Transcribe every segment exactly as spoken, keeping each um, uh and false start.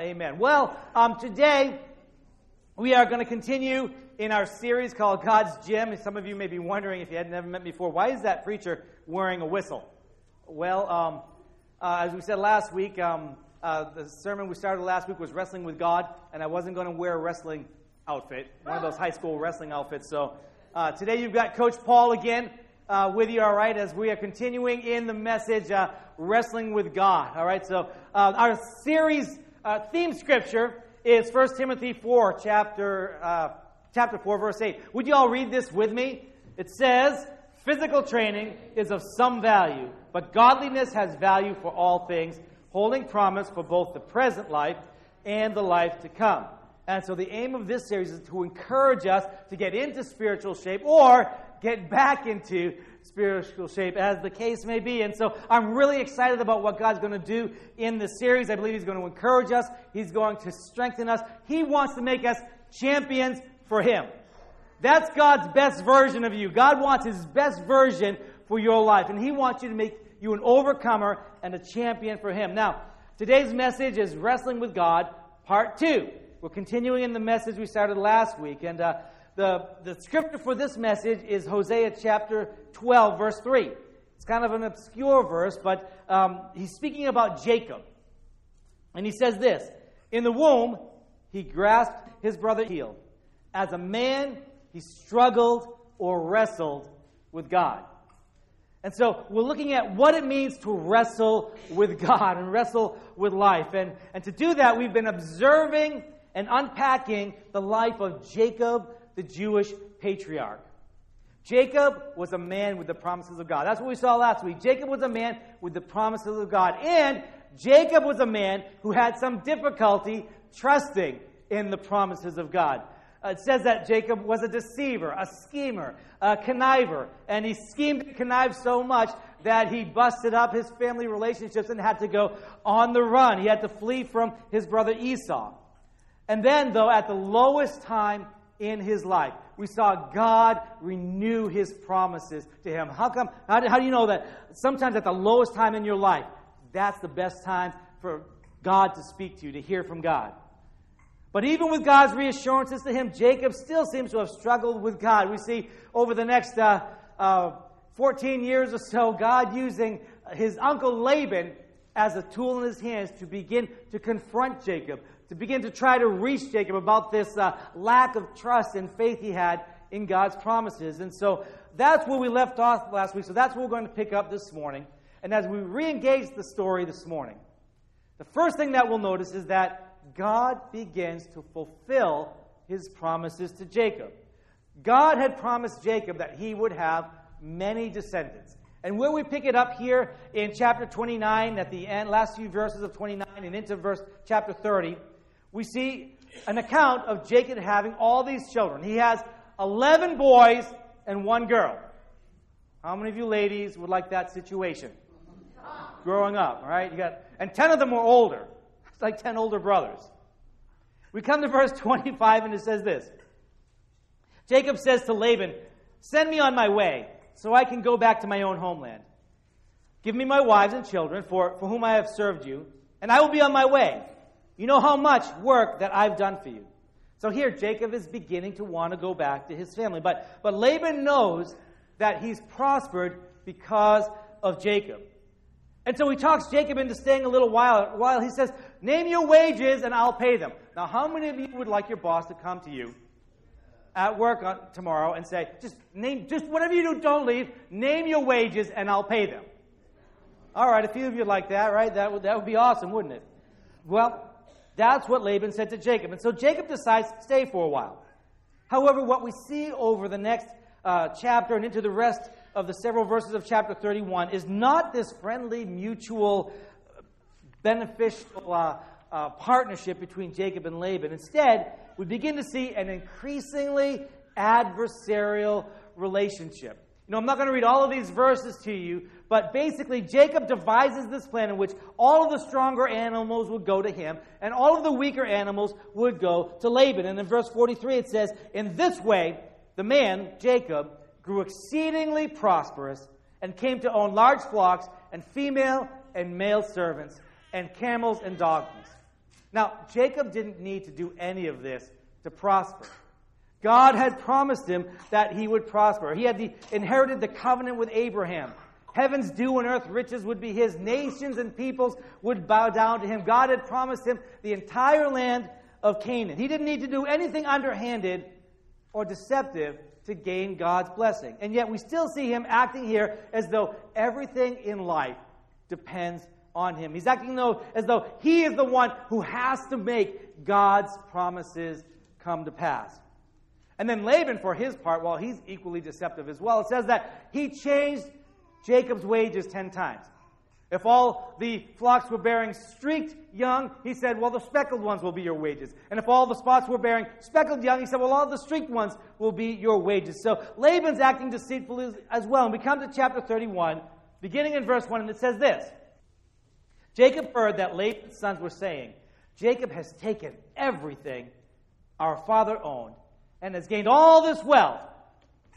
Amen. Well, um, today we are going to continue in our series called God's Gym. Some of you may be wondering, if you had never met me before, why is that preacher wearing a whistle? Well, um, uh, as we said last week, um, uh, the sermon we started last week was Wrestling with God, and I wasn't going to wear a wrestling outfit, one of those high school wrestling outfits. So uh, today you've got Coach Paul again uh, with you, all right, as we are continuing in the message, uh, Wrestling with God, all right? So uh, our series uh, theme scripture is First Timothy four, chapter, uh, chapter four, verse eight. Would you all read this with me? It says, "Physical training is of some value, but godliness has value for all things, holding promise for both the present life and the life to come." And so the aim of this series is to encourage us to get into spiritual shape or get back into spiritual shape, as the case may be. And so I'm really excited about what God's going to do in this series. I believe He's going to encourage us. He's going to strengthen us. He wants to make us champions for Him. That's God's best version of you. God wants His best version for your life, and He wants you to make you an overcomer and a champion for Him. Now, today's message is Wrestling with God, Part two. We're continuing in the message we started last week, and uh, the, the scripture for this message is Hosea chapter twelve, verse three. It's kind of an obscure verse, but um, he's speaking about Jacob, and he says this: "In the womb, he grasped his brother's heel. As a man, he struggled or wrestled with God." And so we're looking at what it means to wrestle with God and wrestle with life. And, and to do that, we've been observing and unpacking the life of Jacob, the Jewish patriarch. Jacob was a man with the promises of God. That's what we saw last week. Jacob was a man with the promises of God. And Jacob was a man who had some difficulty trusting in the promises of God. Uh, it says that Jacob was a deceiver, a schemer, a conniver. And he schemed and connived so much that he busted up his family relationships and had to go on the run. He had to flee from his brother Esau. And then, though, at the lowest time in his life, we saw God renew His promises to him. How come? How do, how do you know that sometimes at the lowest time in your life, that's the best time for God to speak to you, to hear from God? But even with God's reassurances to him, Jacob still seems to have struggled with God. We see over the next uh, uh, fourteen years or so, God using his uncle Laban as a tool in his hands to begin to confront Jacob, to begin to try to reach Jacob about this uh, lack of trust and faith he had in God's promises. And so that's where we left off last week. So that's what we're going to pick up this morning. And as we re-engage the story this morning, the first thing that we'll notice is that God begins to fulfill His promises to Jacob. God had promised Jacob that he would have many descendants. And where we pick it up here in chapter twenty-nine, at the end, last few verses of twenty-nine and into verse chapter thirty, we see an account of Jacob having all these children. He has eleven boys and one girl. How many of you ladies would like that situation? Growing up, all right? You got, and ten of them were older. Like ten older brothers. We come to verse twenty-five, and it says this. Jacob says to Laban, "Send me on my way, so I can go back to my own homeland. Give me my wives and children, for, for whom I have served you, and I will be on my way. You know how much work that I've done for you." So here, Jacob is beginning to want to go back to his family. But, but Laban knows that he's prospered because of Jacob. And so he talks Jacob into staying a little while. While he says, "Name your wages and I'll pay them." Now, how many of you would like your boss to come to you at work on, tomorrow and say, "Just name, just whatever you do, don't leave. Name your wages and I'll pay them"? All right, a few of you like that, right? That would that would be awesome, wouldn't it? Well, that's what Laban said to Jacob, and so Jacob decides to stay for a while. However, what we see over the next uh, chapter and into the rest of the several verses of chapter thirty-one is not this friendly, mutual, beneficial uh, uh, partnership between Jacob and Laban. Instead, we begin to see an increasingly adversarial relationship. You know, I'm not going to read all of these verses to you, but basically Jacob devises this plan in which all of the stronger animals would go to him, and all of the weaker animals would go to Laban. And in verse forty-three it says, "In this way, the man, Jacob, grew exceedingly prosperous and came to own large flocks and female and male servants and camels and donkeys." Now, Jacob didn't need to do any of this to prosper. God had promised him that he would prosper. He had the, inherited the covenant with Abraham. Heaven's dew and earth riches would be his. Nations and peoples would bow down to him. God had promised him the entire land of Canaan. He didn't need to do anything underhanded or deceptive to gain God's blessing. And yet we still see him acting here as though everything in life depends on him. He's acting though, as though he is the one who has to make God's promises come to pass. And then Laban, for his part, well, he's equally deceptive as well. It says that he changed Jacob's wages ten times. If all the flocks were bearing streaked young, he said, well, the speckled ones will be your wages. And if all the spots were bearing speckled young, he said, well, all the streaked ones will be your wages. So Laban's acting deceitfully as well. And we come to chapter thirty-one, beginning in verse one, and it says this. Jacob heard that Laban's sons were saying, Jacob has taken everything our father owned and has gained all this wealth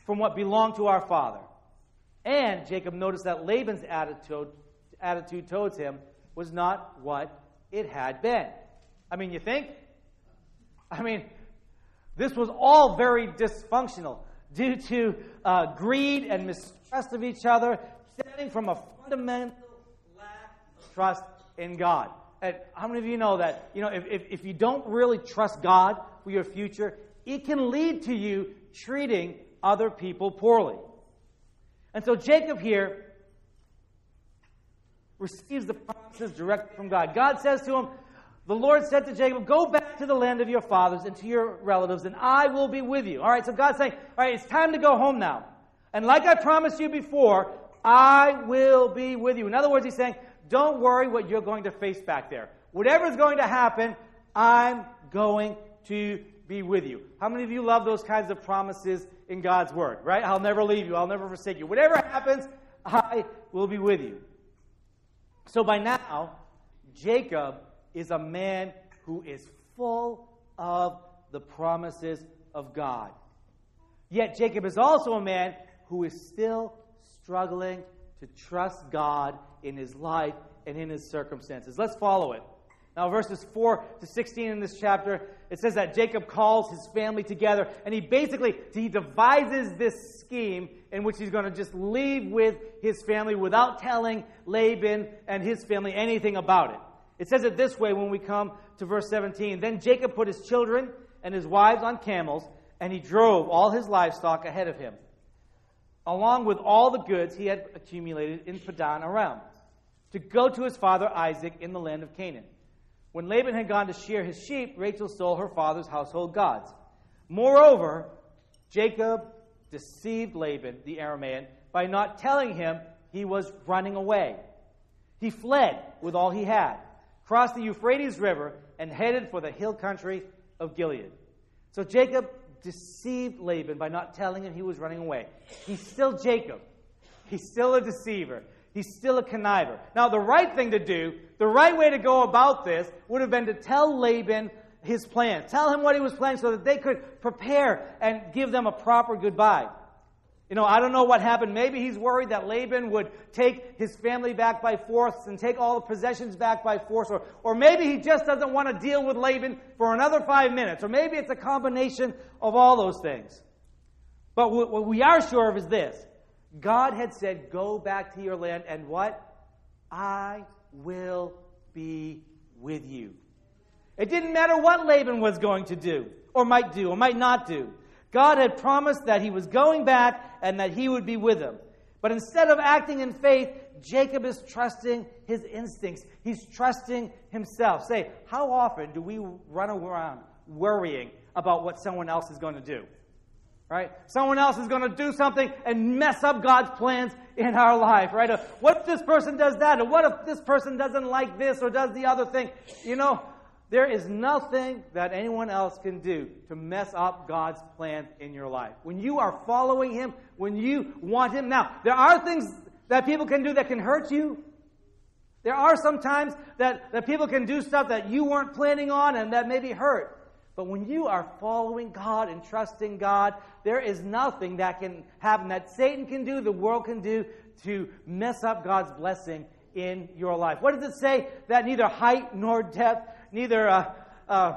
from what belonged to our father. And Jacob noticed that Laban's attitude attitude towards him was not what it had been. I mean, you think? I mean, this was all very dysfunctional due to uh, greed and mistrust of each other, stemming from a fundamental lack of trust in God. And how many of you know that, you know, if, if, if you don't really trust God for your future, it can lead to you treating other people poorly. And so Jacob here receives the promises directly from God. God says to him, the Lord said to Jacob, go back to the land of your fathers and to your relatives, and I will be with you. All right, so God's saying, all right, it's time to go home now. And like I promised you before, I will be with you. In other words, he's saying, don't worry what you're going to face back there. Whatever's going to happen, I'm going to be with you. How many of you love those kinds of promises in God's word, right? I'll never leave you. I'll never forsake you. Whatever happens, I will be with you. So by now, Jacob is a man who is full of the promises of God. Yet Jacob is also a man who is still struggling to trust God in his life and in his circumstances. Let's follow it. Now, verses four to sixteen in this chapter, it says that Jacob calls his family together, and he basically, he devises this scheme in which he's going to just leave with his family without telling Laban and his family anything about it. It says it this way when we come to verse seventeen. Then Jacob put his children and his wives on camels, and he drove all his livestock ahead of him, along with all the goods he had accumulated in Padan Aram, to go to his father Isaac in the land of Canaan. When Laban had gone to shear his sheep, Rachel stole her father's household gods. Moreover, Jacob deceived Laban, the Aramean, by not telling him he was running away. He fled with all he had, crossed the Euphrates River, and headed for the hill country of Gilead. So Jacob deceived Laban by not telling him he was running away. He's still Jacob. He's still a deceiver. He's still a conniver. Now, the right thing to do, the right way to go about this, would have been to tell Laban his plan. Tell him what he was planning so that they could prepare and give them a proper goodbye. You know, I don't know what happened. Maybe he's worried that Laban would take his family back by force and take all the possessions back by force. Or, or maybe he just doesn't want to deal with Laban for another five minutes. Or maybe it's a combination of all those things. But w- what we are sure of is this. God had said, go back to your land, and what? I will be with you. It didn't matter what Laban was going to do, or might do, or might not do. God had promised that he was going back and that he would be with him. But instead of acting in faith, Jacob is trusting his instincts. He's trusting himself. Say, how often do we run around worrying about what someone else is going to do? Right? Someone else is going to do something and mess up God's plans in our life, right? What if this person does that? Or what if this person doesn't like this or does the other thing? You know, there is nothing that anyone else can do to mess up God's plans in your life. When you are following him, when you want him. Now, there are things that people can do that can hurt you. There are some times that, that people can do stuff that you weren't planning on and that may be hurt. But when you are following God and trusting God, there is nothing that can happen that Satan can do, the world can do, to mess up God's blessing in your life. What does it say? That neither height nor depth, neither uh, uh,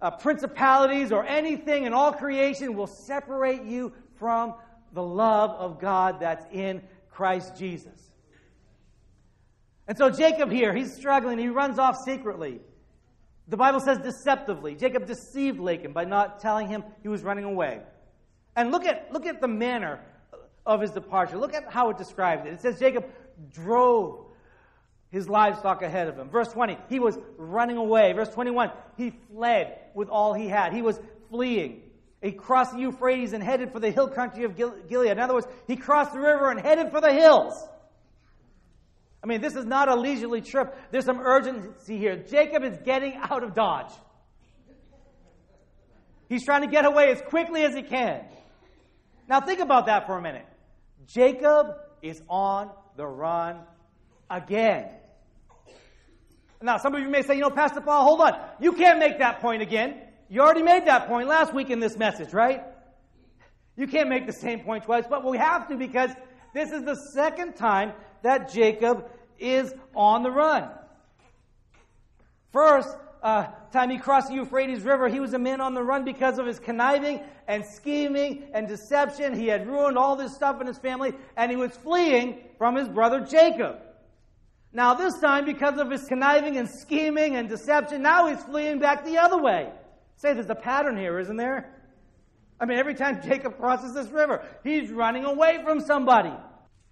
uh, principalities or anything in all creation will separate you from the love of God that's in Christ Jesus. And so Jacob here, he's struggling. He runs off secretly. The Bible says deceptively. Jacob deceived Laban by not telling him he was running away. And look at look at the manner of his departure. Look at how it describes it. It says Jacob drove his livestock ahead of him. Verse twenty, he was running away. Verse twenty-one, he fled with all he had. He was fleeing. He crossed the Euphrates and headed for the hill country of Gilead. In other words, he crossed the river and headed for the hills. I mean, this is not a leisurely trip. There's some urgency here. Jacob is getting out of Dodge. He's trying to get away as quickly as he can. Now think about that for a minute. Jacob is on the run again. Now some of you may say, you know, Pastor Paul, hold on. You can't make that point again. You already made that point last week in this message, right? You can't make the same point twice, but we have to because this is the second time that Jacob is on the run. First uh, time he crossed the Euphrates River, he was a man on the run because of his conniving and scheming and deception. He had ruined all this stuff in his family, and he was fleeing from his brother Jacob. Now this time, because of his conniving and scheming and deception, now he's fleeing back the other way. Say, there's a pattern here, isn't there? I mean, every time Jacob crosses this river, he's running away from somebody.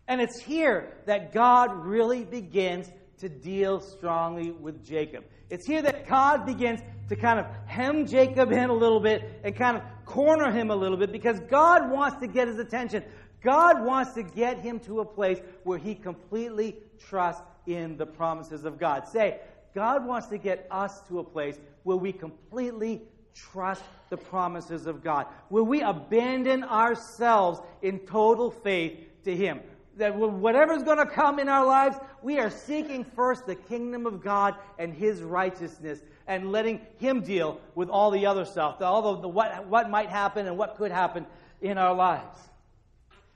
And it's here that God really begins to deal strongly with Jacob. It's here that God begins to kind of hem Jacob in a little bit and kind of corner him a little bit because God wants to get his attention. God wants to get him to a place where he completely trusts in the promises of God. Say, God wants to get us to a place where we completely trust the promises of God, where we abandon ourselves in total faith to him. That whatever's going to come in our lives, we are seeking first the kingdom of God and his righteousness and letting him deal with all the other stuff, all the, the what, what might happen and what could happen in our lives.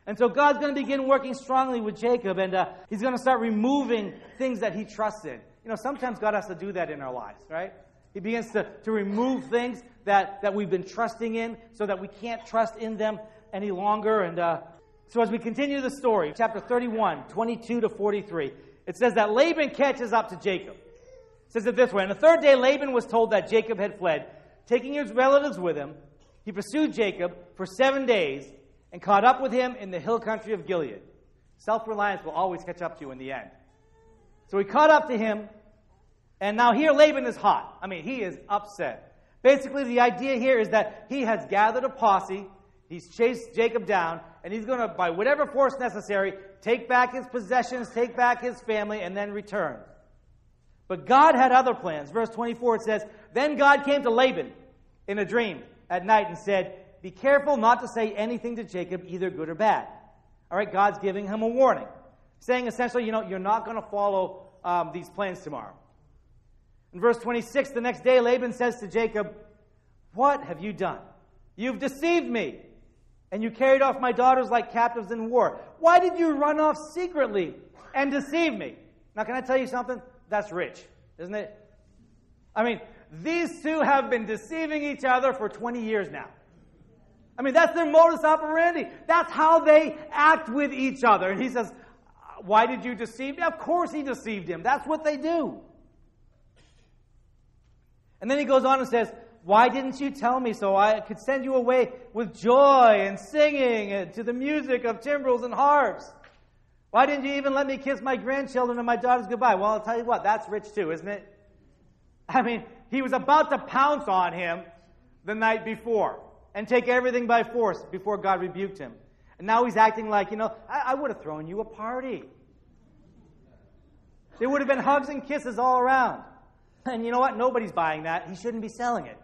And so God's going to begin working strongly with Jacob, and uh, he's going to start removing things that he trusts in. You know, sometimes God has to do that in our lives, right? He begins to, to remove things that, that we've been trusting in so that we can't trust in them any longer, and uh So as we continue the story, chapter thirty-one, twenty-two to forty-three, it says that Laban catches up to Jacob. It says it this way, "On the third day Laban was told that Jacob had fled, taking his relatives with him. He pursued Jacob for seven days and caught up with him in the hill country of Gilead." Self-reliance will always catch up to you in the end. So he caught up to him, and now here Laban is hot. I mean, he is upset. Basically, the idea here is that he has gathered a posse. He's chased Jacob down, and he's going to, by whatever force necessary, take back his possessions, take back his family, and then return. But God had other plans. Verse twenty-four, it says, "Then God came to Laban in a dream at night and said, 'Be careful not to say anything to Jacob, either good or bad.'" All right, God's giving him a warning, saying essentially, you know, you're not going to follow um, these plans tomorrow. In verse twenty-six, the next day, Laban says to Jacob, "What have you done? You've deceived me. And you carried off my daughters like captives in war. Why did you run off secretly and deceive me?" Now, can I tell you something? That's rich, isn't it? I mean, these two have been deceiving each other for twenty years now. I mean, that's their modus operandi. That's how they act with each other. And he says, "Why did you deceive me?" Of course he deceived him. That's what they do. And then he goes on and says, "Why didn't you tell me so I could send you away with joy and singing and to the music of timbrels and harps? Why didn't you even let me kiss my grandchildren and my daughters goodbye?" Well, I'll tell you what, that's rich too, isn't it? I mean, he was about to pounce on him the night before and take everything by force before God rebuked him. And now he's acting like, you know, I, I would have thrown you a party. There would have been hugs and kisses all around. And you know what? Nobody's buying that. He shouldn't be selling it.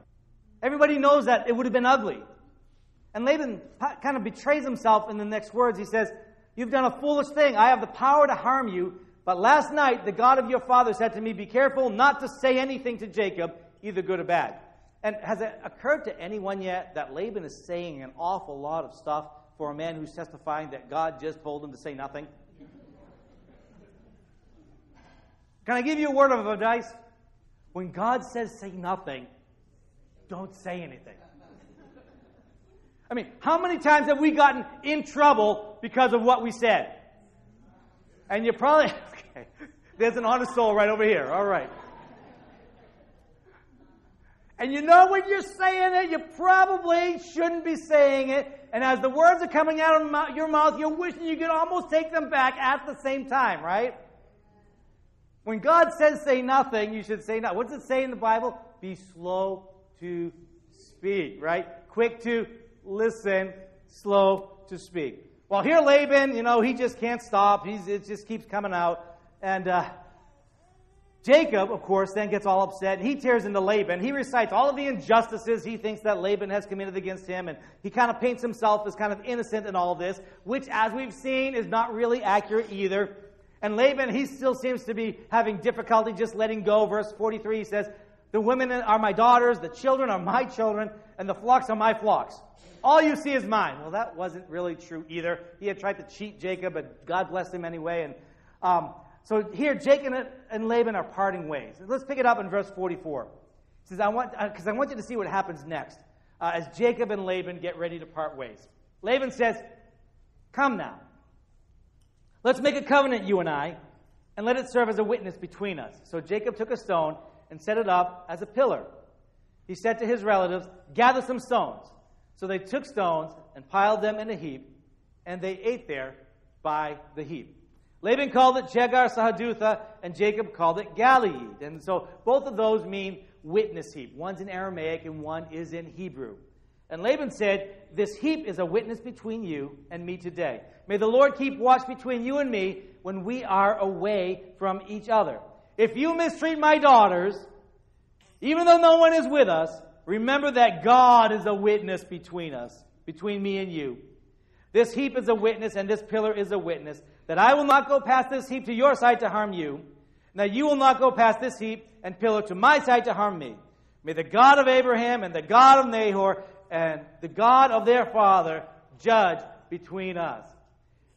Everybody knows that it would have been ugly. And Laban kind of betrays himself in the next words. He says, "You've done a foolish thing. I have the power to harm you. But last night, the God of your father said to me, 'Be careful not to say anything to Jacob, either good or bad.'" And has it occurred to anyone yet that Laban is saying an awful lot of stuff for a man who's testifying that God just told him to say nothing? Can I give you a word of advice? When God says say nothing, don't say anything. I mean, how many times have we gotten in trouble because of what we said? And you're probably... Okay, there's an honest soul right over here. All right. And you know when you're saying it, you probably shouldn't be saying it. And as the words are coming out of your mouth, you're wishing you could almost take them back at the same time, right? When God says say nothing, you should say nothing. What does it say in the Bible? Be slow to speak, right? Quick to listen, slow to speak. Well, here Laban, you know, he just can't stop. He's, it just keeps coming out. And uh, Jacob, of course, then gets all upset. He tears into Laban. He recites all of the injustices he thinks that Laban has committed against him. And he kind of paints himself as kind of innocent in all of this, which, as we've seen, is not really accurate either. And Laban, he still seems to be having difficulty just letting go. Verse forty-three, he says, the women are my daughters, the children are my children, and the flocks are my flocks. All you see is mine. Well, that wasn't really true either. He had tried to cheat Jacob, but God blessed him anyway. And um, so here, Jacob and Laban are parting ways. Let's pick it up in verse forty-four. It says, "I want because I want you to see what happens next uh, as Jacob and Laban get ready to part ways." Laban says, "Come now, let's make a covenant, you and I, and let it serve as a witness between us." So Jacob took a stone and set it up as a pillar. He said to his relatives, "Gather some stones." So they took stones and piled them in a heap, and they ate there by the heap. Laban called it Jegar Sahadutha, and Jacob called it Galeed. And so both of those mean witness heap. One's in Aramaic and one is in Hebrew. And Laban said, "This heap is a witness between you and me today. May the Lord keep watch between you and me when we are away from each other. If you mistreat my daughters, even though no one is with us, remember that God is a witness between us, between me and you. This heap is a witness, and this pillar is a witness, that I will not go past this heap to your side to harm you, and that you will not go past this heap and pillar to my side to harm me. May the God of Abraham and the God of Nahor and the God of their father judge between us."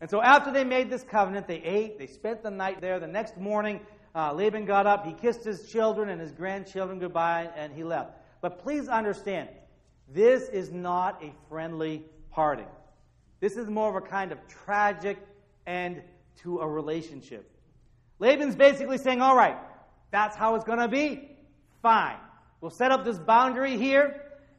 And so after they made this covenant, they ate, they spent the night there. The next morning, Uh, Laban got up, he kissed his children and his grandchildren goodbye, and he left. But please understand, this is not a friendly parting. This is more of a kind of tragic end to a relationship. Laban's basically saying, all right, that's how it's going to be? Fine. We'll set up this boundary here,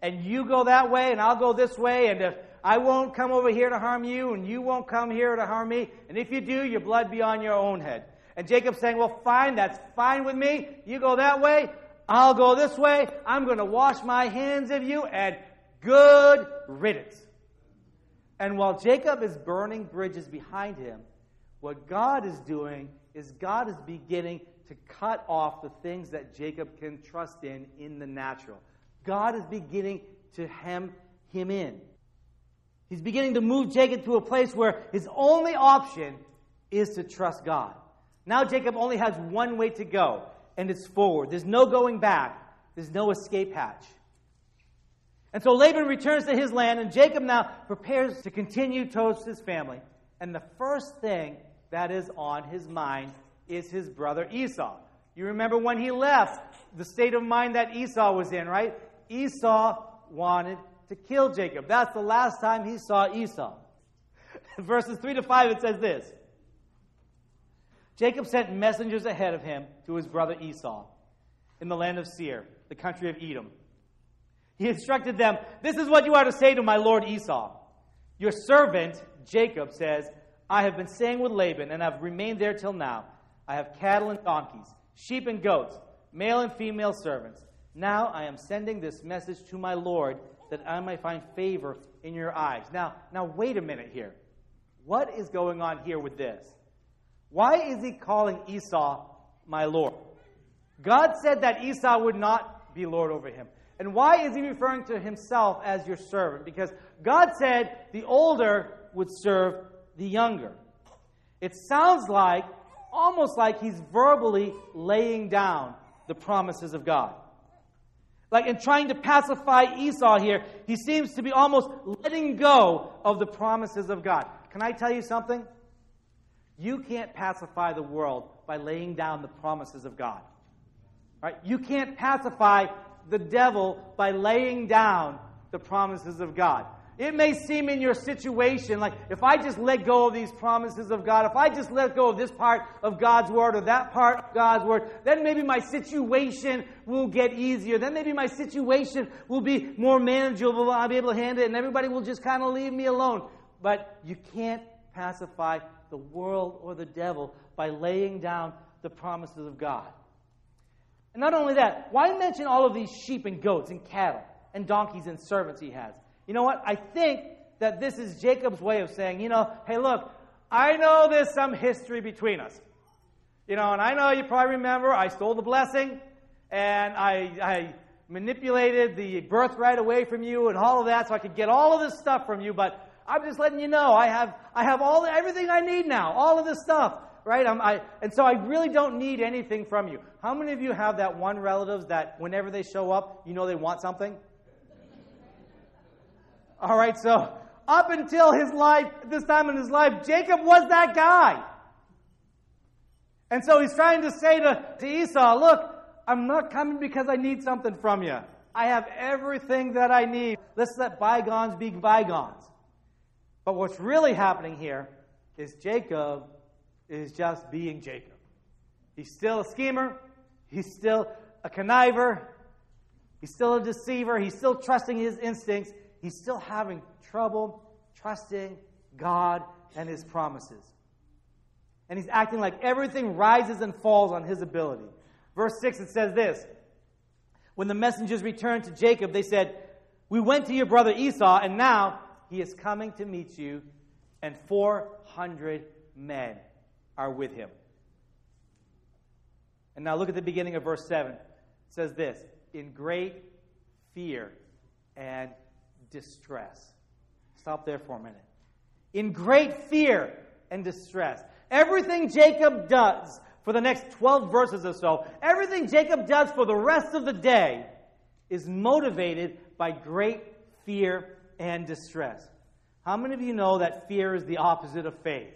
and you go that way, and I'll go this way, and if I won't come over here to harm you, and you won't come here to harm me, and if you do, your blood be on your own head. And Jacob's saying, well, fine, that's fine with me. You go that way, I'll go this way. I'm going to wash my hands of you, and good riddance. And while Jacob is burning bridges behind him, what God is doing is God is beginning to cut off the things that Jacob can trust in in the natural. God is beginning to hem him in. He's beginning to move Jacob to a place where his only option is to trust God. Now Jacob only has one way to go, and it's forward. There's no going back. There's no escape hatch. And so Laban returns to his land, and Jacob now prepares to continue towards his family. And the first thing that is on his mind is his brother Esau. You remember when he left, the state of mind that Esau was in, right? Esau wanted to kill Jacob. That's the last time he saw Esau. Verses three to five, it says this. Jacob sent messengers ahead of him to his brother Esau in the land of Seir, the country of Edom. He instructed them, "This is what you are to say to my lord Esau. Your servant, Jacob, says, I have been staying with Laban and have remained there till now. I have cattle and donkeys, sheep and goats, male and female servants. Now I am sending this message to my lord that I might find favor in your eyes." Now, now wait a minute here. What is going on here with this? Why is he calling Esau my lord? God said that Esau would not be lord over him. And why is he referring to himself as your servant? Because God said the older would serve the younger. It sounds like, almost like he's verbally laying down the promises of God. Like in trying to pacify Esau here, he seems to be almost letting go of the promises of God. Can I tell you something? You can't pacify the world by laying down the promises of God. Right? You can't pacify the devil by laying down the promises of God. It may seem in your situation like, if I just let go of these promises of God, if I just let go of this part of God's Word or that part of God's Word, then maybe my situation will get easier. Then maybe my situation will be more manageable. I'll be able to handle it, and everybody will just kind of leave me alone. But you can't pacify the world or the devil by laying down the promises of God. And not only that, why mention all of these sheep and goats and cattle and donkeys and servants he has? You know what? I think that this is Jacob's way of saying, you know, hey, look, I know there's some history between us. You know, and I know you probably remember I stole the blessing and I, I manipulated the birthright away from you and all of that so I could get all of this stuff from you. But I'm just letting you know I have I have all everything I need now, all of this stuff, right? I'm, I, and so I really don't need anything from you. How many of you have that one relatives that whenever they show up, you know they want something? All right, so up until his life, this time in his life, Jacob was that guy. And so he's trying to say to, to Esau, look, I'm not coming because I need something from you. I have everything that I need. Let's let bygones be bygones. But what's really happening here is Jacob is just being Jacob. He's still a schemer. He's still a conniver. He's still a deceiver. He's still trusting his instincts. He's still having trouble trusting God and his promises. And he's acting like everything rises and falls on his ability. Verse six, it says this. When the messengers returned to Jacob, they said, "We went to your brother Esau, and now he is coming to meet you, and four hundred men are with him." And now look at the beginning of verse seven. It says this, "In great fear and distress." Stop there for a minute. In great fear and distress. Everything Jacob does for the next twelve verses or so, everything Jacob does for the rest of the day is motivated by great fear and distress. How many of you know that fear is the opposite of faith?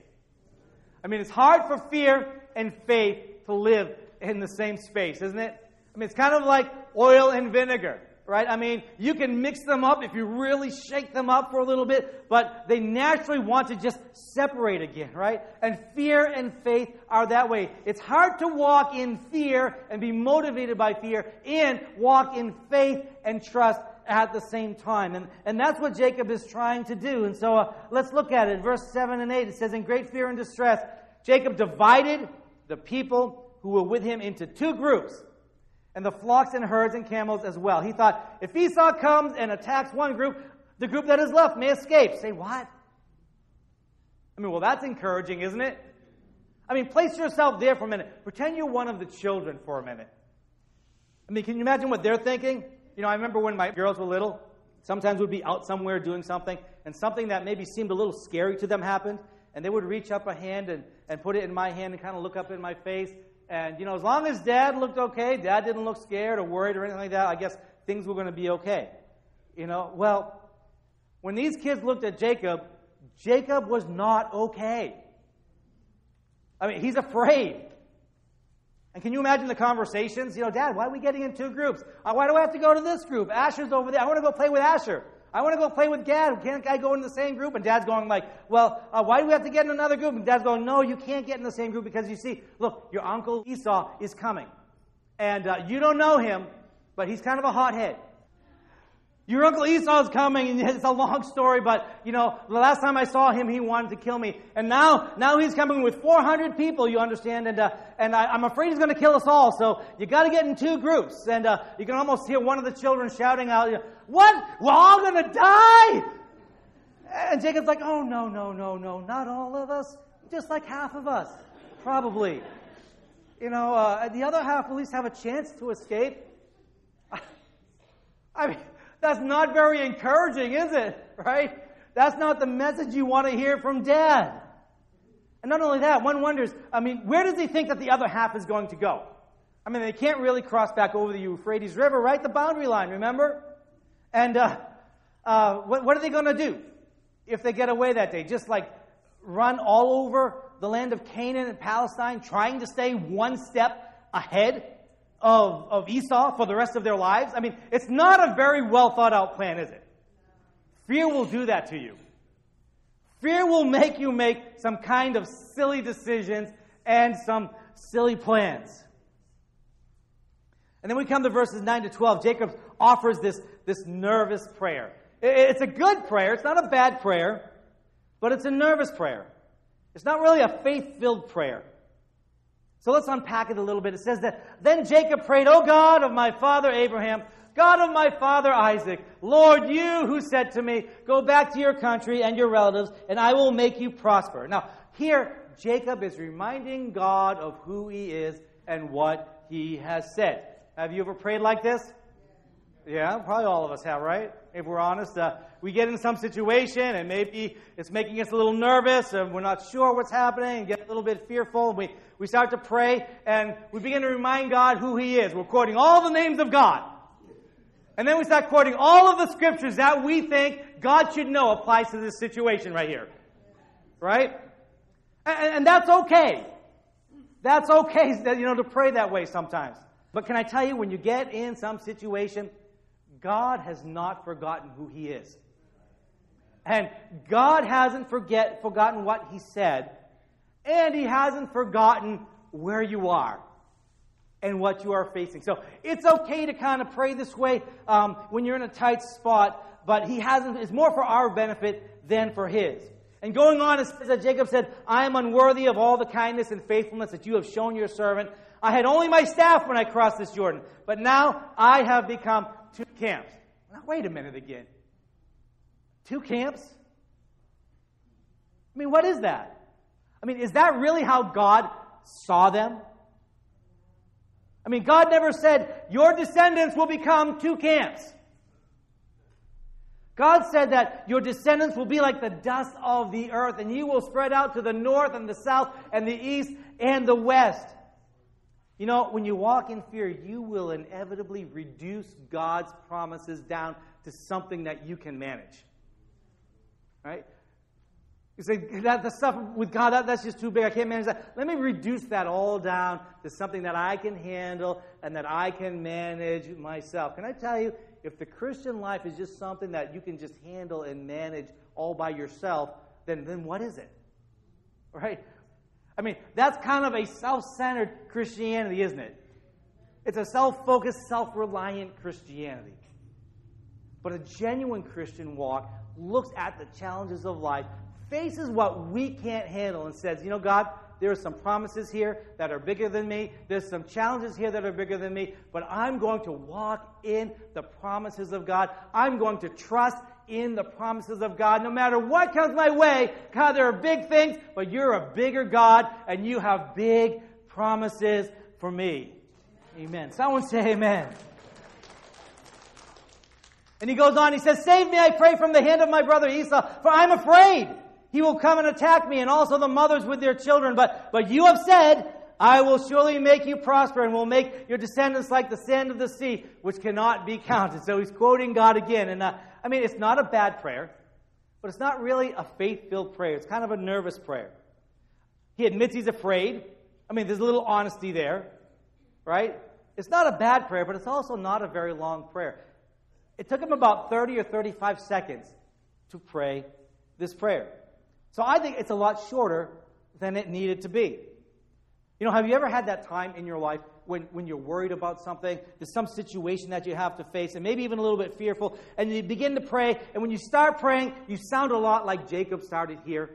I mean, it's hard for fear and faith to live in the same space, isn't it? I mean, it's kind of like oil and vinegar. Right? I mean, you can mix them up if you really shake them up for a little bit, but they naturally want to just separate again, right? And fear and faith are that way. It's hard to walk in fear and be motivated by fear and walk in faith and trust at the same time. And, and that's what Jacob is trying to do. And so uh, let's look at it. Verse seven and eight, it says, "In great fear and distress, Jacob divided the people who were with him into two groups, and the flocks and herds and camels as well." He thought, if Esau comes and attacks one group, the group that is left may escape. Say what? I mean, well, that's encouraging, isn't it? I mean, place yourself there for a minute. Pretend you're one of the children for a minute. I mean, can you imagine what they're thinking? You know, I remember when my girls were little, sometimes we'd be out somewhere doing something, and something that maybe seemed a little scary to them happened, and they would reach up a hand and, and put it in my hand and kind of look up in my face. And, you know, as long as Dad looked okay, Dad didn't look scared or worried or anything like that, I guess things were going to be okay. You know, well, when these kids looked at Jacob, Jacob was not okay. I mean, he's afraid. And can you imagine the conversations? You know, Dad, why are we getting in two groups? Why do I have to go to this group? Asher's over there. I want to go play with Asher. I want to go play with Gad. Can't I go in the same group? And Dad's going like, well, uh, why do we have to get in another group? And Dad's going, no, you can't get in the same group because you see, look, your uncle Esau is coming. And uh, you don't know him, but he's kind of a hothead. Your uncle Esau's coming, and it's a long story, but, you know, the last time I saw him, he wanted to kill me. And now now he's coming with four hundred people, you understand, and uh, and I, I'm afraid he's going to kill us all, so you got to get in two groups. And uh, you can almost hear one of the children shouting out, what? We're all going to die? And Jacob's like, oh, no, no, no, no, not all of us, just like half of us, probably. You know, uh, the other half at least have a chance to escape. I, I mean... That's not very encouraging, is it? Right? That's not the message you want to hear from Dad. And not only that, one wonders, I mean, where does he think that the other half is going to go? I mean, they can't really cross back over the Euphrates River, right? The boundary line, remember? And uh, uh, what, what are they going to do if they get away that day? Just like run all over the land of Canaan and Palestine, trying to stay one step ahead of, of Esau for the rest of their lives? I mean, it's not a very well thought out plan, is it? Fear will do that to you. Fear will make you make some kind of silly decisions and some silly plans. And then we come to verses nine to twelve. Jacob offers this, this nervous prayer. It's a good prayer. It's not a bad prayer, but it's a nervous prayer. It's not really a faith-filled prayer. So let's unpack it a little bit. It says that, then Jacob prayed, O God of my father Abraham, God of my father Isaac, Lord, you who said to me, go back to your country and your relatives, and I will make you prosper. Now, here, Jacob is reminding God of who he is and what he has said. Have you ever prayed like this? Yeah, probably all of us have, right? If we're honest, uh, we get in some situation and maybe it's making us a little nervous and we're not sure what's happening and get a little bit fearful. And we, we start to pray and we begin to remind God who he is. We're quoting all the names of God. And then we start quoting all of the scriptures that we think God should know applies to this situation right here. Right? And, and that's okay. That's okay, you know, to pray that way sometimes. But can I tell you, when you get in some situation, God has not forgotten who he is. And God hasn't forget, forgotten what he said. And he hasn't forgotten where you are and what you are facing. So it's okay to kind of pray this way um, when you're in a tight spot. But he hasn't. It's more for our benefit than for his. And going on, it says that Jacob said, I am unworthy of all the kindness and faithfulness that you have shown your servant. I had only my staff when I crossed this Jordan, but now I have become two camps. Now, wait a minute again. Two camps? I mean, what is that? I mean, is that really how God saw them? I mean, God never said, your descendants will become two camps. God said that your descendants will be like the dust of the earth, and you will spread out to the north and the south and the east and the west. You know, when you walk in fear, you will inevitably reduce God's promises down to something that you can manage. Right? You say, that the stuff with God, that, that's just too big. I can't manage that. Let me reduce that all down to something that I can handle and that I can manage myself. Can I tell you, if the Christian life is just something that you can just handle and manage all by yourself, then, then what is it? Right? I mean, that's kind of a self-centered Christianity, isn't it? It's a self-focused, self-reliant Christianity. But a genuine Christian walk looks at the challenges of life, faces what we can't handle, and says, you know, God, there are some promises here that are bigger than me. There's some challenges here that are bigger than me. But I'm going to walk in the promises of God. I'm going to trust in the promises of God. No matter what comes my way, God, there are big things, but you're a bigger God, and you have big promises for me. Amen. Someone say amen. And he goes on, he says, save me, I pray, from the hand of my brother Esau, for I'm afraid he will come and attack me, and also the mothers with their children. But, but you have said, I will surely make you prosper and will make your descendants like the sand of the sea, which cannot be counted. So he's quoting God again. And uh, I mean, it's not a bad prayer, but it's not really a faith-filled prayer. It's kind of a nervous prayer. He admits he's afraid. I mean, there's a little honesty there, right? It's not a bad prayer, but it's also not a very long prayer. It took him about thirty or thirty-five seconds to pray this prayer. So I think it's a lot shorter than it needed to be. You know, have you ever had that time in your life when, when you're worried about something, there's some situation that you have to face, and maybe even a little bit fearful, and you begin to pray, and when you start praying, you sound a lot like Jacob started here.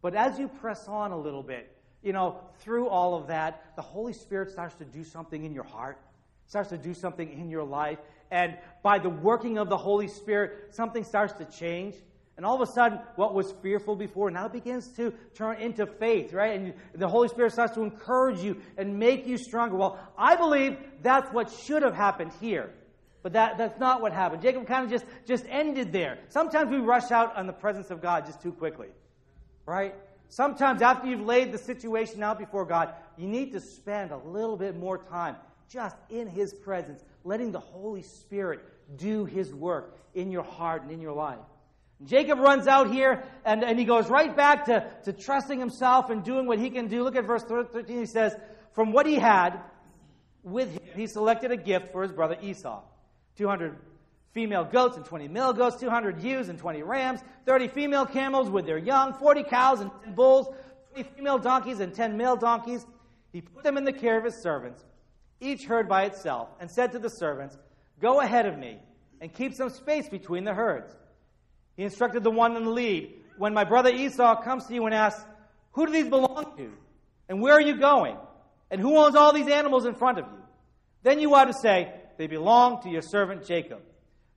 But as you press on a little bit, you know, through all of that, the Holy Spirit starts to do something in your heart, starts to do something in your life, and by the working of the Holy Spirit, something starts to change. And all of a sudden, what was fearful before now begins to turn into faith, right? And the Holy Spirit starts to encourage you and make you stronger. Well, I believe that's what should have happened here. But that, that's not what happened. Jacob kind of just, just ended there. Sometimes we rush out on the presence of God just too quickly, right? Sometimes after you've laid the situation out before God, you need to spend a little bit more time just in His presence, letting the Holy Spirit do His work in your heart and in your life. Jacob runs out here, and, and he goes right back to, to trusting himself and doing what he can do. Look at verse thirteen. He says, from what he had, with him, he selected a gift for his brother Esau. two hundred female goats and twenty male goats, two hundred ewes and twenty rams, thirty female camels with their young, forty cows and ten bulls, twenty female donkeys and ten male donkeys. He put them in the care of his servants, each herd by itself, and said to the servants, "Go ahead of me and keep some space between the herds." He instructed the one in the lead, "When my brother Esau comes to you and asks, 'Who do these belong to? And where are you going? And who owns all these animals in front of you?' Then you ought to say, 'They belong to your servant Jacob.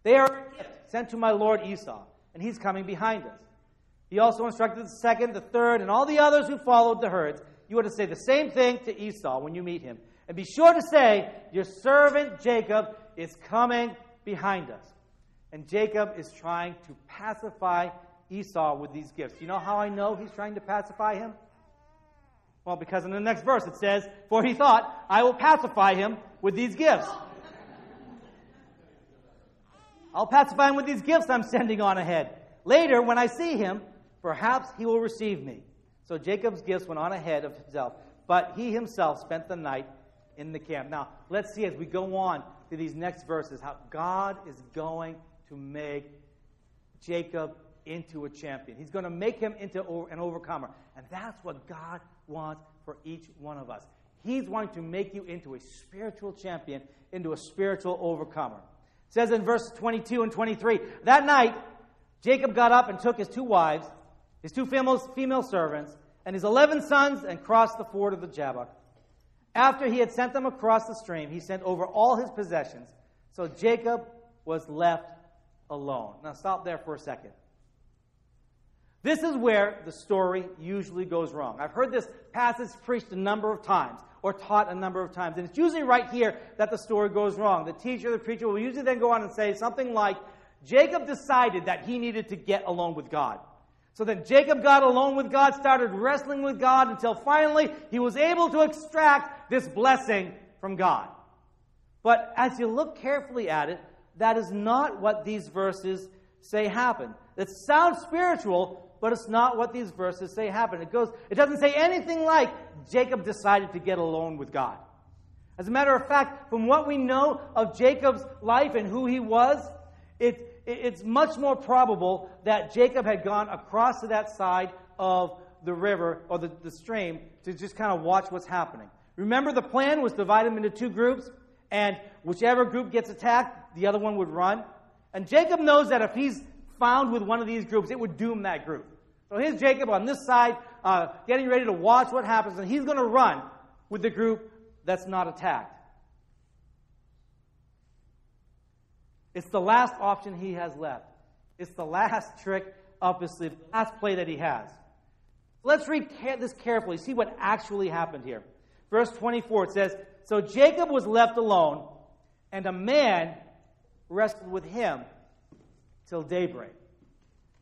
They are a gift sent to my lord Esau, and he's coming behind us.'" He also instructed the second, the third, and all the others who followed the herds, "You are to say the same thing to Esau when you meet him. And be sure to say, 'Your servant Jacob is coming behind us.'" And Jacob is trying to pacify Esau with these gifts. You know how I know he's trying to pacify him? Well, because in the next verse it says, "For he thought, I will pacify him with these gifts." I'll pacify him with these gifts I'm sending on ahead. Later, when I see him, perhaps he will receive me. So Jacob's gifts went on ahead of himself, but he himself spent the night in the camp. Now, let's see as we go on to these next verses how God is going to make Jacob into a champion. He's going to make him into an overcomer. And that's what God wants for each one of us. He's wanting to make you into a spiritual champion, into a spiritual overcomer. It says in verse twenty-two and twenty-three, "That night Jacob got up and took his two wives, his two female servants, and his eleven sons, and crossed the ford of the Jabbok. After he had sent them across the stream, he sent over all his possessions. So Jacob was left alone." Now stop there for a second. This is where the story usually goes wrong. I've heard this passage preached a number of times or taught a number of times, and it's usually right here that the story goes wrong. The teacher, the preacher will usually then go on and say something like, Jacob decided that he needed to get alone with God. So then Jacob got alone with God, started wrestling with God until finally he was able to extract this blessing from God. But as you look carefully at it, that is not what these verses say happened. It sounds spiritual, but it's not what these verses say happened. It goes, it doesn't say anything like Jacob decided to get alone with God. As a matter of fact, from what we know of Jacob's life and who he was, it It's much more probable that Jacob had gone across to that side of the river or the, the stream to just kind of watch what's happening. Remember, the plan was divide them into two groups, and whichever group gets attacked, the other one would run. And Jacob knows that if he's found with one of these groups, it would doom that group. So here's Jacob on this side, uh, getting ready to watch what happens, and he's going to run with the group that's not attacked. It's the last option he has left. It's the last trick up his sleeve, the last play that he has. Let's read this carefully, see what actually happened here. Verse twenty-four, it says, "So Jacob was left alone, and a man wrestled with him till daybreak."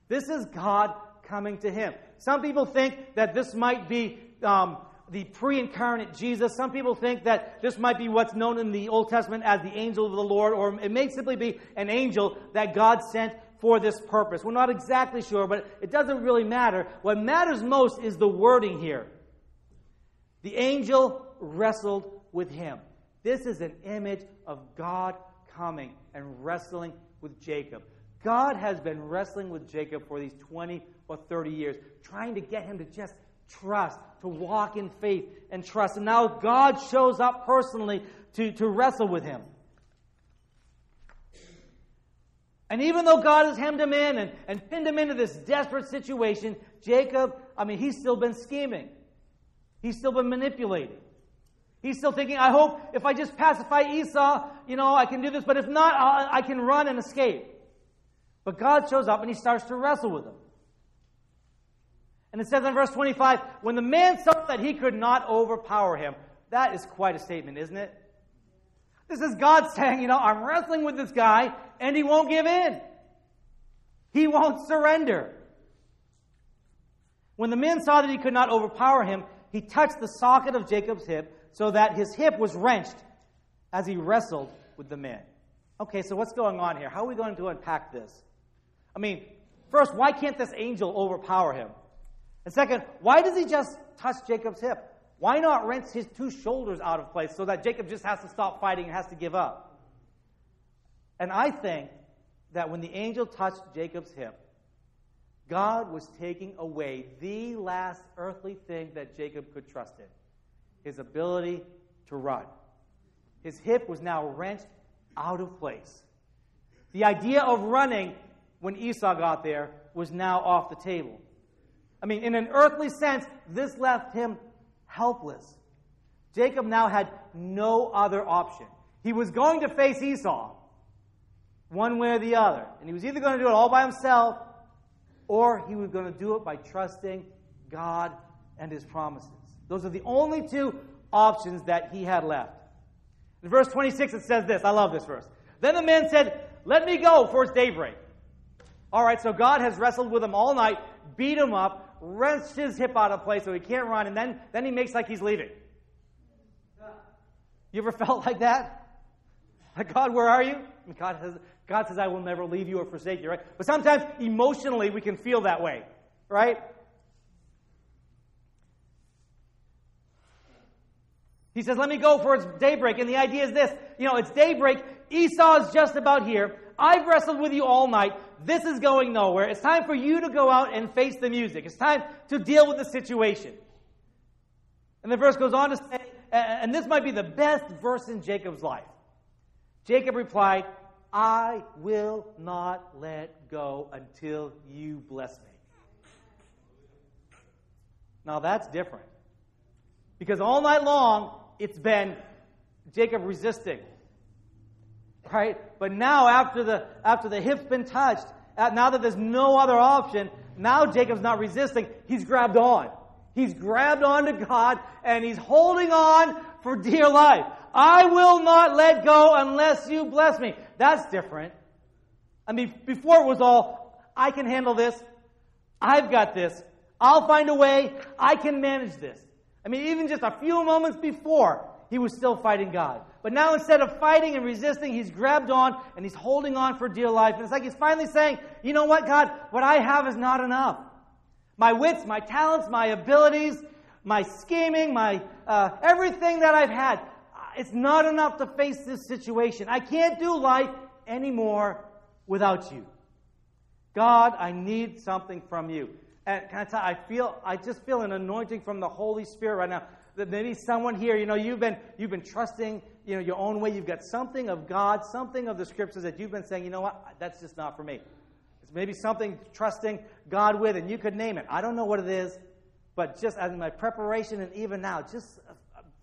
This is God coming to him. Some people think that this might be um, the pre-incarnate Jesus. Some people think that this might be what's known in the Old Testament as the angel of the Lord, or it may simply be an angel that God sent for this purpose. We're not exactly sure, but it doesn't really matter. What matters most is the wording here. The angel wrestled with him. This is an image of God coming and wrestling with Jacob. God has been wrestling with Jacob for these twenty or thirty years, trying to get him to just trust, to walk in faith and trust. And now God shows up personally to, to wrestle with him. And even though God has hemmed him in and, and pinned him into this desperate situation, Jacob, I mean, he's still been scheming. He's still been manipulating. He's still thinking, I hope if I just pacify Esau, you know, I can do this. But if not, I'll, I can run and escape. But God shows up and he starts to wrestle with him. And it says in verse twenty-five, when the man saw that he could not overpower him. That is quite a statement, isn't it? This is God saying, you know, I'm wrestling with this guy, and he won't give in. He won't surrender. When the man saw that he could not overpower him, he touched the socket of Jacob's hip so that his hip was wrenched as he wrestled with the man. Okay, so what's going on here? How are we going to unpack this? I mean, first, why can't this angel overpower him? And second, why does he just touch Jacob's hip? Why not wrench his two shoulders out of place so that Jacob just has to stop fighting and has to give up? And I think that when the angel touched Jacob's hip, God was taking away the last earthly thing that Jacob could trust in, his ability to run. His hip was now wrenched out of place. The idea of running when Esau got there was now off the table. I mean, in an earthly sense, this left him helpless. Jacob now had no other option. He was going to face Esau one way or the other. And he was either going to do it all by himself, or he was going to do it by trusting God and his promises. Those are the only two options that he had left. In verse twenty-six, it says this. I love this verse. Then the man said, "Let me go, for it's daybreak." All right, so God has wrestled with him all night, beat him up, wrenched his hip out of place so he can't run, and then, then he makes like he's leaving. You ever felt like that? Like, God, where are you? And God has... God says, "I will never leave you or forsake you," right? But sometimes emotionally we can feel that way, right? He says, "Let me go, for it's daybreak." And the idea is this. You know, it's daybreak. Esau's just about here. I've wrestled with you all night. This is going nowhere. It's time for you to go out and face the music. It's time to deal with the situation. And the verse goes on to say, and this might be the best verse in Jacob's life. Jacob replied, "I will not let go until you bless me." Now that's different. Because all night long, it's been Jacob resisting. Right? But now after the after the hip's been touched, now that there's no other option, now Jacob's not resisting. He's grabbed on. He's grabbed on to God, and he's holding on for dear life. "I will not let go unless you bless me." That's different. I mean, before it was all, "I can handle this. I've got this. I'll find a way. I can manage this." I mean, even just a few moments before, he was still fighting God. But now instead of fighting and resisting, he's grabbed on and he's holding on for dear life. And it's like he's finally saying, "You know what, God? What I have is not enough. My wits, my talents, my abilities, my scheming, my uh, everything that I've had, it's not enough to face this situation. I can't do life anymore without you. God, I need something from you." And can I tell, I feel, I just feel an anointing from the Holy Spirit right now. That maybe someone here, you know, you've been, you've been trusting, you know, your own way. You've got something of God, something of the Scriptures that you've been saying, "You know what? That's just not for me." It's maybe something trusting God with, and you could name it. I don't know what it is, but just as my preparation and even now, just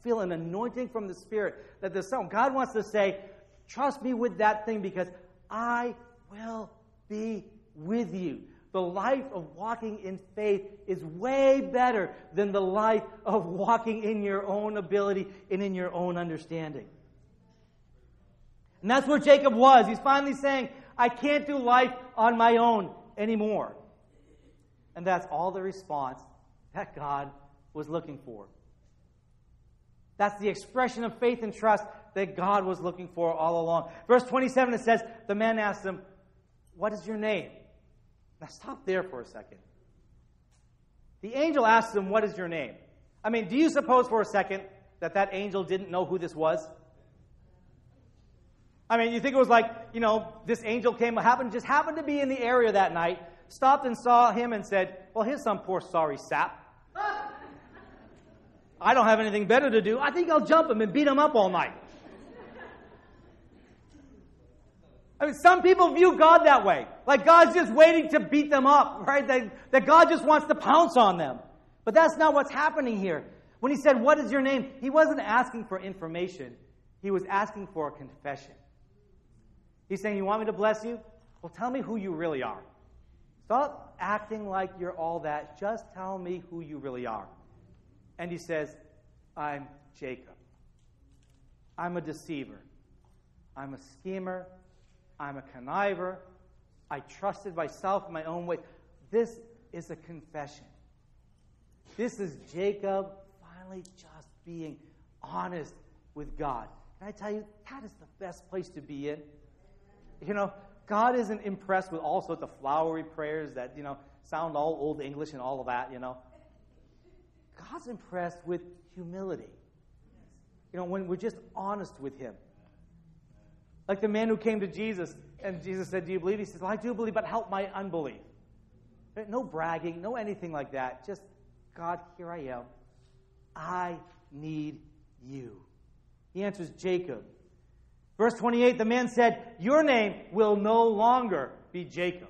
feel an anointing from the Spirit that there's something. God wants to say, "Trust me with that thing because I will be with you." The life of walking in faith is way better than the life of walking in your own ability and in your own understanding. And that's where Jacob was. He's finally saying, "I can't do life on my own anymore." And that's all the response that God was looking for. That's the expression of faith and trust that God was looking for all along. Verse twenty-seven, it says, the man asked him, "What is your name?" Now stop there for a second. The angel asked him, "What is your name?" I mean, do you suppose for a second that that angel didn't know who this was? I mean, you think it was like, you know, this angel came, happened, just happened to be in the area that night, stopped and saw him and said, "Well, here's some poor sorry sap. I don't have anything better to do. I think I'll jump him and beat him up all night." I mean, some people view God that way. Like God's just waiting to beat them up, right? That, that God just wants to pounce on them. But that's not what's happening here. When he said, "What is your name?" he wasn't asking for information. He was asking for a confession. He's saying, "You want me to bless you? Well, tell me who you really are. Stop acting like you're all that. Just tell me who you really are." And he says, "I'm Jacob. I'm a deceiver. I'm a schemer. I'm a conniver. I trusted myself in my own way." This is a confession. This is Jacob finally just being honest with God. Can I tell you, that is the best place to be in. You know, God isn't impressed with all sorts of flowery prayers that, you know, sound all old English and all of that, you know. God's impressed with humility. You know, when we're just honest with him. Like the man who came to Jesus, and Jesus said, do you believe? He says, well, I do believe, but help my unbelief. No bragging, no anything like that. Just, God, here I am. I need you. He answers Jacob. Verse twenty-eight, the man said, your name will no longer be Jacob,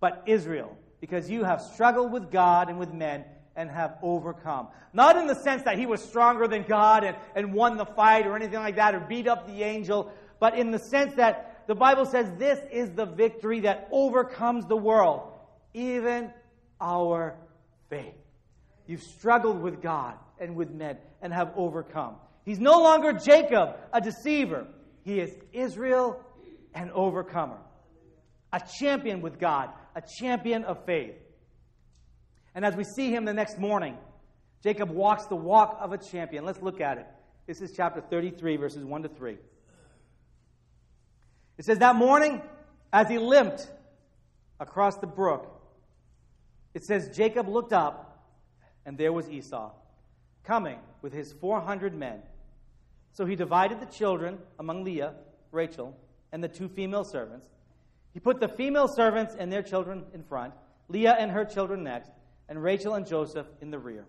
but Israel, because you have struggled with God and with men and have overcome. Not in the sense that he was stronger than God and, and won the fight or anything like that, or beat up the angel, but in the sense that the Bible says this is the victory that overcomes the world, even our faith. You've struggled with God and with men and have overcome. He's no longer Jacob, a deceiver. He is Israel, an overcomer, a champion with God, a champion of faith. And as we see him the next morning, Jacob walks the walk of a champion. Let's look at it. This is chapter thirty-three, verses one to three. It says, that morning, as he limped across the brook, it says, Jacob looked up, and there was Esau, coming with his four hundred men. So he divided the children among Leah, Rachel, and the two female servants. He put the female servants and their children in front, Leah and her children next, and Rachel and Joseph in the rear.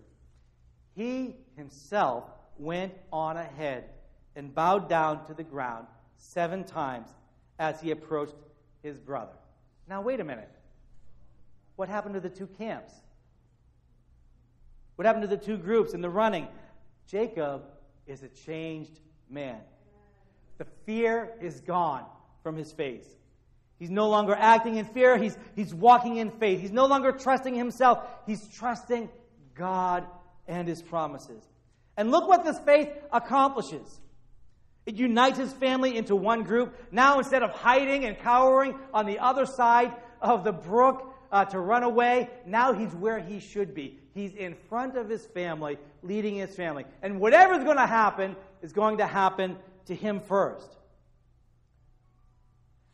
He himself went on ahead and bowed down to the ground seven times as he approached his brother. Now, wait a minute. What happened to the two camps? What happened to the two groups in the running? Jacob is a changed man. The fear is gone from his face. He's no longer acting in fear. He's, he's walking in faith. He's no longer trusting himself. He's trusting God and his promises. And look what this faith accomplishes. It unites his family into one group. Now, instead of hiding and cowering on the other side of the brook uh, to run away, now he's where he should be. He's in front of his family, leading his family. And whatever's going to happen is going to happen to him first.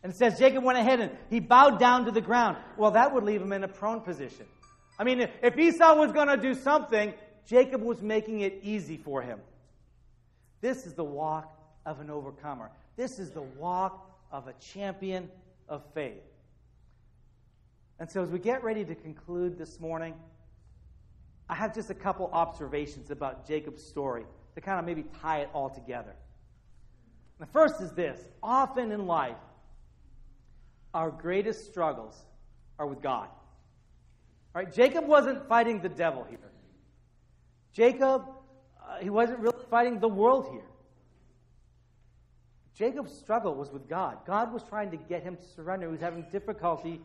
And it says Jacob went ahead and he bowed down to the ground. Well, that would leave him in a prone position. I mean, if Esau was going to do something, Jacob was making it easy for him. This is the walk of an overcomer. This is the walk of a champion of faith. And so as we get ready to conclude this morning, I have just a couple observations about Jacob's story to kind of maybe tie it all together. The first is this. Often in life, our greatest struggles are with God. All right, Jacob wasn't fighting the devil here. Jacob, uh, he wasn't really fighting the world here. Jacob's struggle was with God. God was trying to get him to surrender. He was having difficulty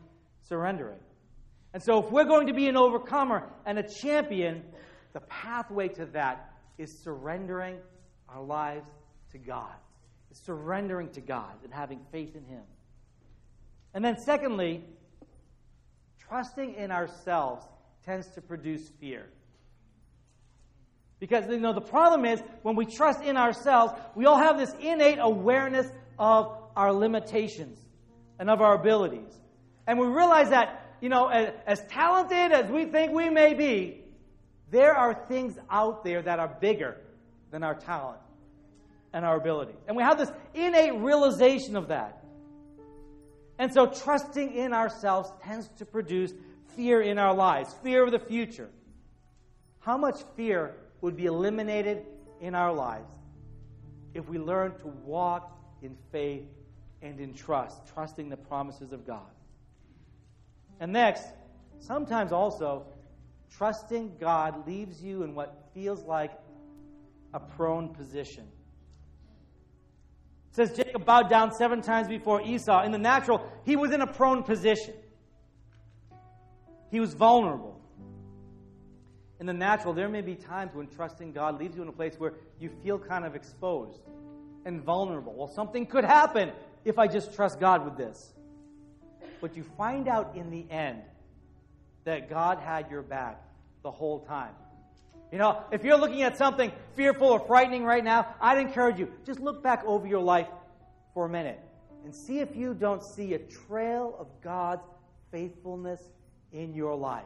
surrendering. And so if we're going to be an overcomer and a champion, the pathway to that is surrendering our lives to God. It's surrendering to God and having faith in him. And then secondly, trusting in ourselves tends to produce fear. Because, you know, the problem is when we trust in ourselves, we all have this innate awareness of our limitations and of our abilities. And we realize that, you know, as, as talented as we think we may be, there are things out there that are bigger than our talent and our ability. And we have this innate realization of that. And so trusting in ourselves tends to produce fear in our lives, fear of the future. How much fear would be eliminated in our lives if we learn to walk in faith and in trust, trusting the promises of God? And next, sometimes also, trusting God leaves you in what feels like a prone position. It says Jacob bowed down seven times before Esau. In the natural, he was in a prone position. He was vulnerable. In the natural, there may be times when trusting God leaves you in a place where you feel kind of exposed and vulnerable. Well, something could happen if I just trust God with this. But you find out in the end that God had your back the whole time. You know, if you're looking at something fearful or frightening right now, I'd encourage you, just look back over your life for a minute and see if you don't see a trail of God's faithfulness in your life,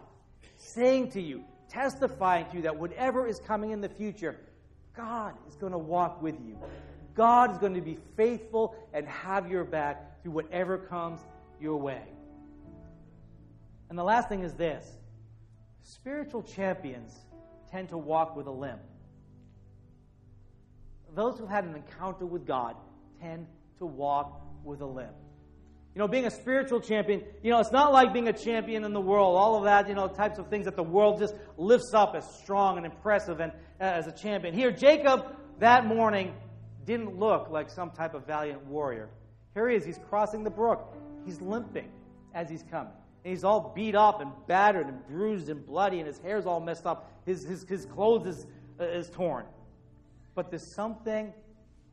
saying to you, testifying to you that whatever is coming in the future, God is going to walk with you. God is going to be faithful and have your back through whatever comes your way. And the last thing is this. Spiritual champions tend to walk with a limp. Those who've had an encounter with God tend to walk with a limp. You know, being a spiritual champion, you know, it's not like being a champion in the world. All of that, you know, types of things that the world just lifts up as strong and impressive and uh, as a champion. Here, Jacob, that morning, didn't look like some type of valiant warrior. Here he is. He's crossing the brook. He's limping as he's coming. And he's all beat up and battered and bruised and bloody, and his hair's all messed up. His, his, his clothes is, uh, is torn. But there's something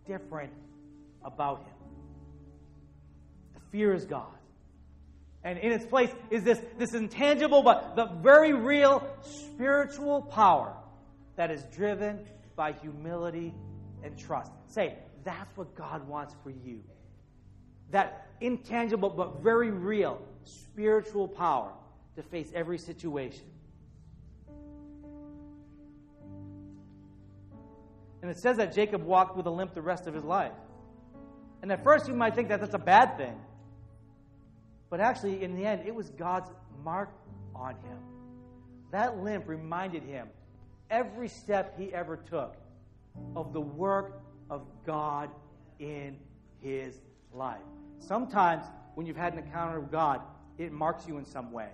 different about him. Fear is God. And in its place is this, this intangible but the very real spiritual power that is driven by humility and trust. Say, that's what God wants for you. That intangible but very real spiritual power to face every situation. And it says that Jacob walked with a limp the rest of his life. And at first you might think that that's a bad thing. But actually, in the end, it was God's mark on him. That limp reminded him, every step he ever took, of the work of God in his life. Sometimes, when you've had an encounter with God, it marks you in some way.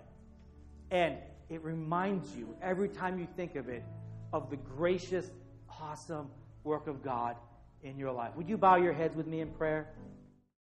And it reminds you, every time you think of it, of the gracious, awesome work of God in your life. Would you bow your heads with me in prayer?